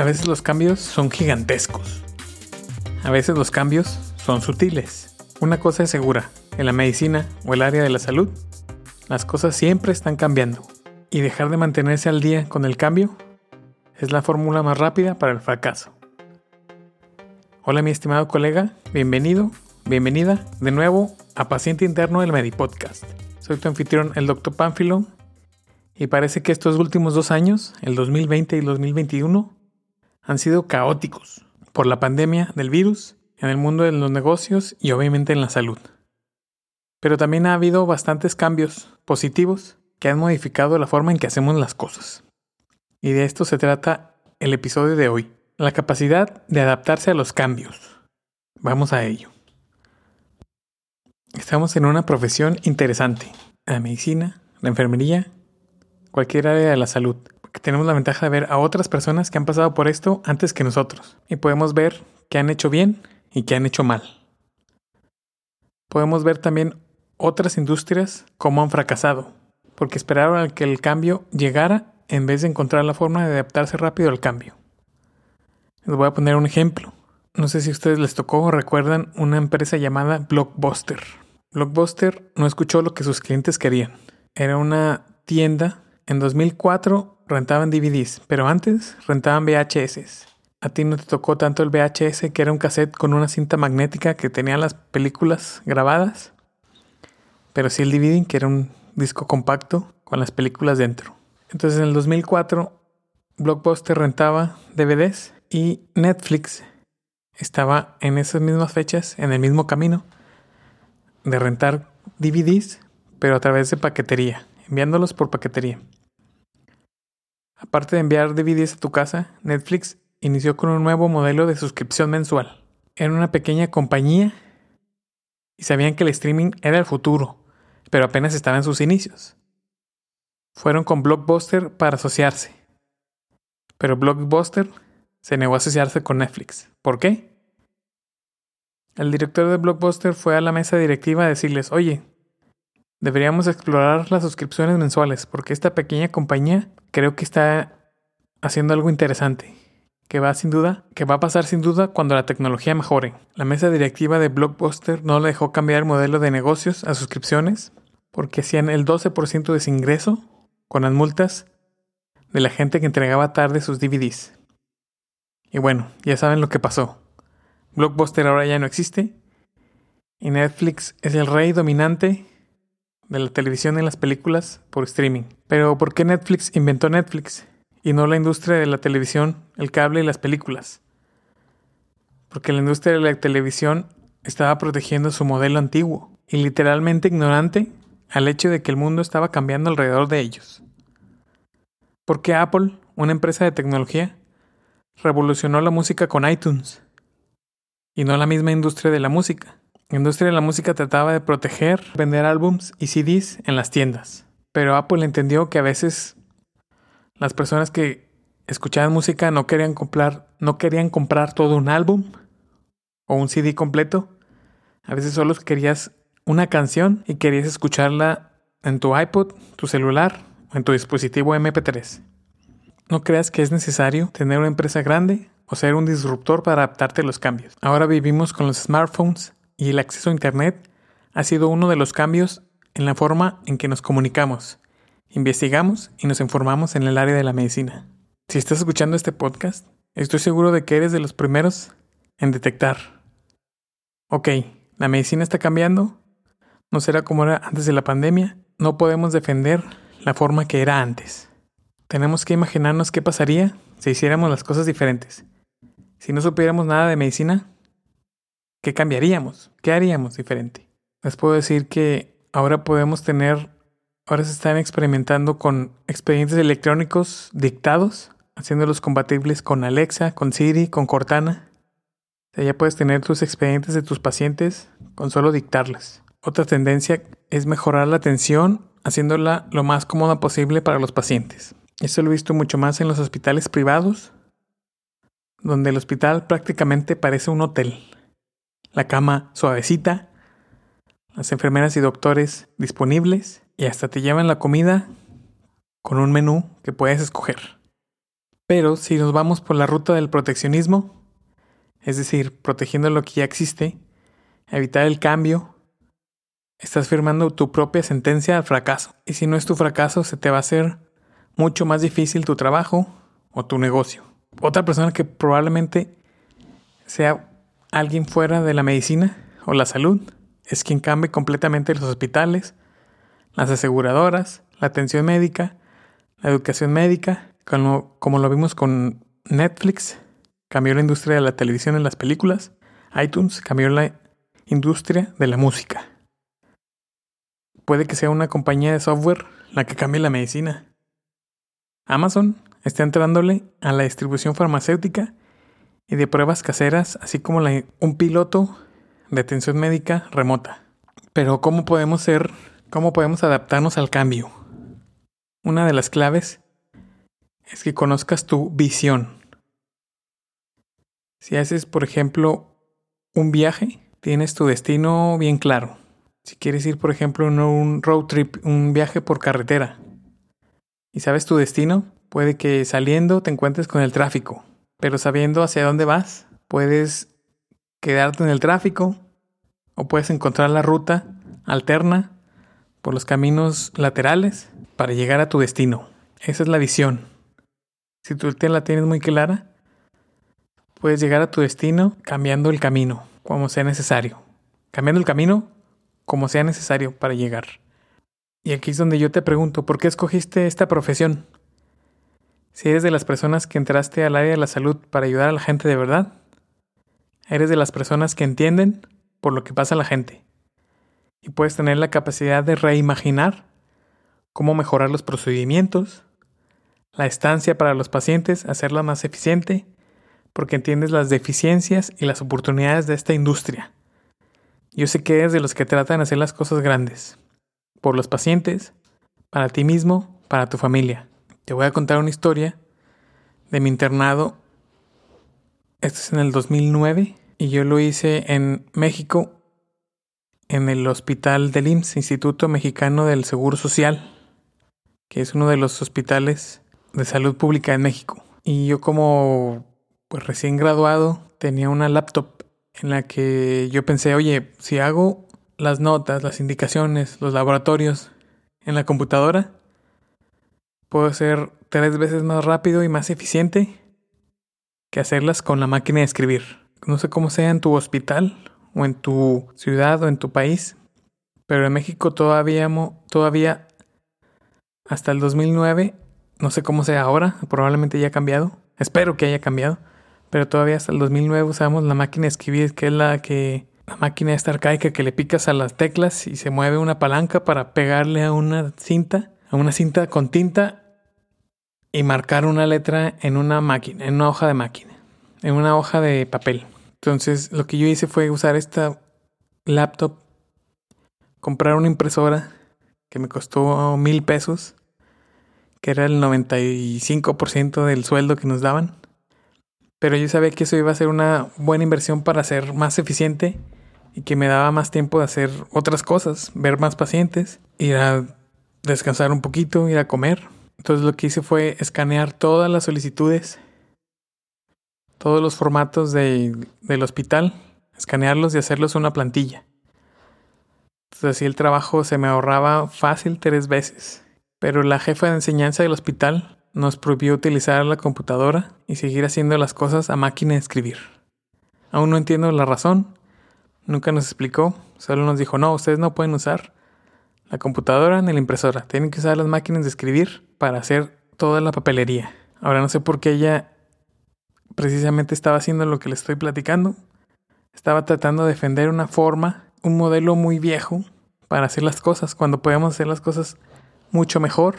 A veces los cambios son gigantescos. A veces los cambios son sutiles. Una cosa es segura, en la medicina o el área de la salud, las cosas siempre están cambiando. Y dejar de mantenerse al día con el cambio es la fórmula más rápida para el fracaso. Hola mi estimado colega, bienvenido, bienvenida de nuevo a Paciente Interno del Medipodcast. Soy tu anfitrión, el Dr. Pánfilo, y parece que estos últimos 2 años, el 2020 y el 2021, han sido caóticos por la pandemia del virus, en el mundo de los negocios y obviamente en la salud. Pero también ha habido bastantes cambios positivos que han modificado la forma en que hacemos las cosas. Y de esto se trata el episodio de hoy, la capacidad de adaptarse a los cambios. Vamos a ello. Estamos en una profesión interesante, la medicina, la enfermería, cualquier área de la salud. Tenemos la ventaja de ver a otras personas que han pasado por esto antes que nosotros y podemos ver qué han hecho bien y qué han hecho mal. Podemos ver también otras industrias cómo han fracasado, porque esperaron a que el cambio llegara en vez de encontrar la forma de adaptarse rápido al cambio. Les voy a poner un ejemplo. No sé si a ustedes les tocó o recuerdan una empresa llamada Blockbuster. Blockbuster no escuchó lo que sus clientes querían. Era una tienda. En 2004 rentaban DVDs, pero antes rentaban VHS. A ti no te tocó tanto el VHS, que era un cassette con una cinta magnética que tenía las películas grabadas, pero sí el DVD, que era un disco compacto con las películas dentro. Entonces en el 2004 Blockbuster rentaba DVDs y Netflix estaba en esas mismas fechas en el mismo camino de rentar DVDs, pero a través de paquetería, enviándolos por paquetería. Aparte de enviar DVDs a tu casa, Netflix inició con un nuevo modelo de suscripción mensual. Era una pequeña compañía y sabían que el streaming era el futuro, pero apenas estaba en sus inicios. Fueron con Blockbuster para asociarse, pero Blockbuster se negó a asociarse con Netflix. ¿Por qué? El director de Blockbuster fue a la mesa directiva a decirles: oye, deberíamos explorar las suscripciones mensuales porque esta pequeña compañía creo que está haciendo algo interesante que va a pasar sin duda cuando la tecnología mejore. La mesa directiva de Blockbuster no le dejó cambiar el modelo de negocios a suscripciones porque hacían el 12% de su ingreso con las multas de la gente que entregaba tarde sus DVDs. Y bueno, ya saben lo que pasó. Blockbuster ahora ya no existe y Netflix es el rey dominante de la televisión y las películas por streaming. Pero ¿por qué Netflix inventó Netflix y no la industria de la televisión, el cable y las películas? Porque la industria de la televisión estaba protegiendo su modelo antiguo y literalmente ignorante al hecho de que el mundo estaba cambiando alrededor de ellos. ¿Por qué Apple, una empresa de tecnología, revolucionó la música con iTunes y no la misma industria de la música? La industria de la música trataba de proteger, vender álbums y CDs en las tiendas. Pero Apple entendió que a veces las personas que escuchaban música no querían comprar todo un álbum o un CD completo. A veces solo querías una canción y querías escucharla en tu iPod, tu celular o en tu dispositivo MP3. No creas que es necesario tener una empresa grande o ser un disruptor para adaptarte a los cambios. Ahora vivimos con los smartphones y el acceso a Internet ha sido uno de los cambios en la forma en que nos comunicamos, investigamos y nos informamos en el área de la medicina. Si estás escuchando este podcast, estoy seguro de que eres de los primeros en detectar: ok, la medicina está cambiando, no será como era antes de la pandemia, no podemos defender la forma que era antes. Tenemos que imaginarnos qué pasaría si hiciéramos las cosas diferentes. Si no supiéramos nada de medicina, ¿qué cambiaríamos? ¿Qué haríamos diferente? Les puedo decir que ahora se están experimentando con expedientes electrónicos dictados, haciéndolos compatibles con Alexa, con Siri, con Cortana. O sea, ya puedes tener tus expedientes de tus pacientes con solo dictarles. Otra tendencia es mejorar la atención, haciéndola lo más cómoda posible para los pacientes. Esto lo he visto mucho más en los hospitales privados, donde el hospital prácticamente parece un hotel. La cama suavecita, las enfermeras y doctores disponibles y hasta te llevan la comida con un menú que puedes escoger. Pero si nos vamos por la ruta del proteccionismo, es decir, protegiendo lo que ya existe, evitar el cambio, estás firmando tu propia sentencia al fracaso. Y si no es tu fracaso, se te va a hacer mucho más difícil tu trabajo o tu negocio. Otra persona que probablemente sea alguien fuera de la medicina o la salud es quien cambie completamente los hospitales, las aseguradoras, la atención médica, la educación médica, como lo vimos con Netflix. Cambió la industria de la televisión en las películas. iTunes cambió la industria de la música. Puede que sea una compañía de software la que cambie la medicina. Amazon está entrándole a la distribución farmacéutica y de pruebas caseras, así como un piloto de atención médica remota. Pero ¿cómo podemos adaptarnos al cambio? Una de las claves es que conozcas tu visión. Si haces, por ejemplo, un viaje, tienes tu destino bien claro. Si quieres ir, por ejemplo, en un road trip, un viaje por carretera, y sabes tu destino, puede que saliendo te encuentres con el tráfico. Pero sabiendo hacia dónde vas, puedes quedarte en el tráfico o puedes encontrar la ruta alterna por los caminos laterales para llegar a tu destino. Esa es la visión. Si tú la tienes muy clara, puedes llegar a tu destino cambiando el camino, como sea necesario. Cambiando el camino como sea necesario para llegar. Y aquí es donde yo te pregunto, ¿por qué escogiste esta profesión? Si eres de las personas que entraste al área de la salud para ayudar a la gente de verdad, eres de las personas que entienden por lo que pasa a la gente. Y puedes tener la capacidad de reimaginar cómo mejorar los procedimientos, la estancia para los pacientes, hacerla más eficiente, porque entiendes las deficiencias y las oportunidades de esta industria. Yo sé que eres de los que tratan de hacer las cosas grandes, por los pacientes, para ti mismo, para tu familia. Te voy a contar una historia de mi internado. Esto es en el 2009 y yo lo hice en México, en el hospital del IMSS, Instituto Mexicano del Seguro Social, que es uno de los hospitales de salud pública en México. Y yo pues recién graduado, tenía una laptop en la que yo pensé, oye, si hago las notas, las indicaciones, los laboratorios en la computadora, puedo ser 3 veces más rápido y más eficiente que hacerlas con la máquina de escribir. No sé cómo sea en tu hospital o en tu ciudad o en tu país, pero en México todavía hasta el 2009, no sé cómo sea ahora, probablemente ya ha cambiado, espero que haya cambiado. Pero todavía hasta el 2009 usamos la máquina de escribir, que es la máquina esta arcaica que le picas a las teclas y se mueve una palanca para pegarle a una cinta con tinta y marcar una letra en una máquina, en una hoja de máquina, en una hoja de papel. Entonces lo que yo hice fue usar esta laptop, comprar una impresora que me costó $1,000, que era el 95% del sueldo que nos daban. Pero yo sabía que eso iba a ser una buena inversión para ser más eficiente y que me daba más tiempo de hacer otras cosas, ver más pacientes, ir a descansar un poquito, ir a comer. Entonces lo que hice fue escanear todas las solicitudes, todos los formatos del hospital, escanearlos y hacerlos una plantilla. Entonces así el trabajo se me ahorraba fácil 3 veces. Pero la jefa de enseñanza del hospital nos prohibió utilizar la computadora y seguir haciendo las cosas a máquina de escribir. Aún no entiendo la razón, nunca nos explicó, solo nos dijo, no, ustedes no pueden usar la computadora ni la impresora, tienen que usar las máquinas de escribir para hacer toda la papelería. Ahora no sé por qué ella precisamente estaba haciendo lo que le estoy platicando, estaba tratando de defender una forma, un modelo muy viejo para hacer las cosas, cuando podemos hacer las cosas mucho mejor,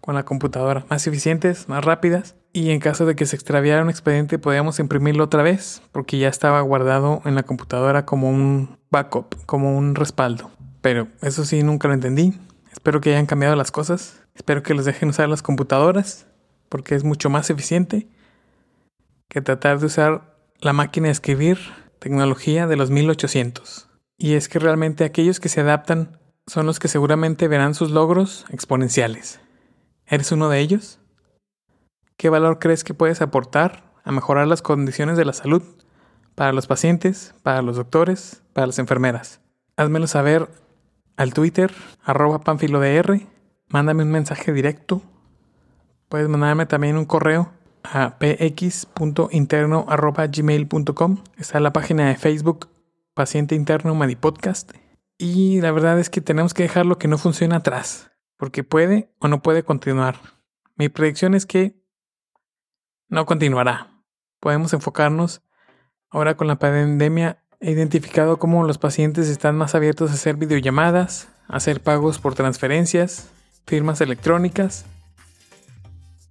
con la computadora, más eficientes, más rápidas, y en caso de que se extraviara un expediente podíamos imprimirlo otra vez porque ya estaba guardado en la computadora como un backup, como un respaldo. Pero eso sí, nunca lo entendí. Espero que hayan cambiado las cosas, espero que los dejen usar las computadoras porque es mucho más eficiente que tratar de usar la máquina de escribir, tecnología de los 1800. Y es que realmente aquellos que se adaptan son los que seguramente verán sus logros exponenciales. ¿Eres uno de ellos? ¿Qué valor crees que puedes aportar a mejorar las condiciones de la salud para los pacientes, para los doctores, para las enfermeras? Házmelo saber al Twitter, @PánfiloDR. Mándame un mensaje directo. Puedes mandarme también un correo a px.interno@gmail.com. Está la página de Facebook, Paciente Interno Medipodcast. Y la verdad es que tenemos que dejar lo que no funciona atrás, porque puede o no puede continuar. Mi predicción es que no continuará. Podemos enfocarnos ahora con la pandemia. He identificado cómo los pacientes están más abiertos a hacer videollamadas, a hacer pagos por transferencias, firmas electrónicas.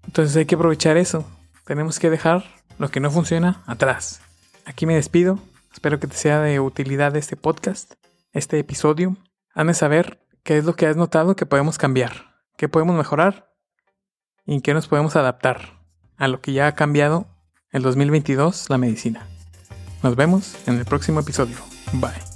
Entonces hay que aprovechar eso. Tenemos que dejar lo que no funciona atrás. Aquí me despido. Espero que te sea de utilidad este podcast, este episodio. Hazme saber qué es lo que has notado que podemos cambiar, qué podemos mejorar y en qué nos podemos adaptar a lo que ya ha cambiado el 2022 la medicina. Nos vemos en el próximo episodio. Bye.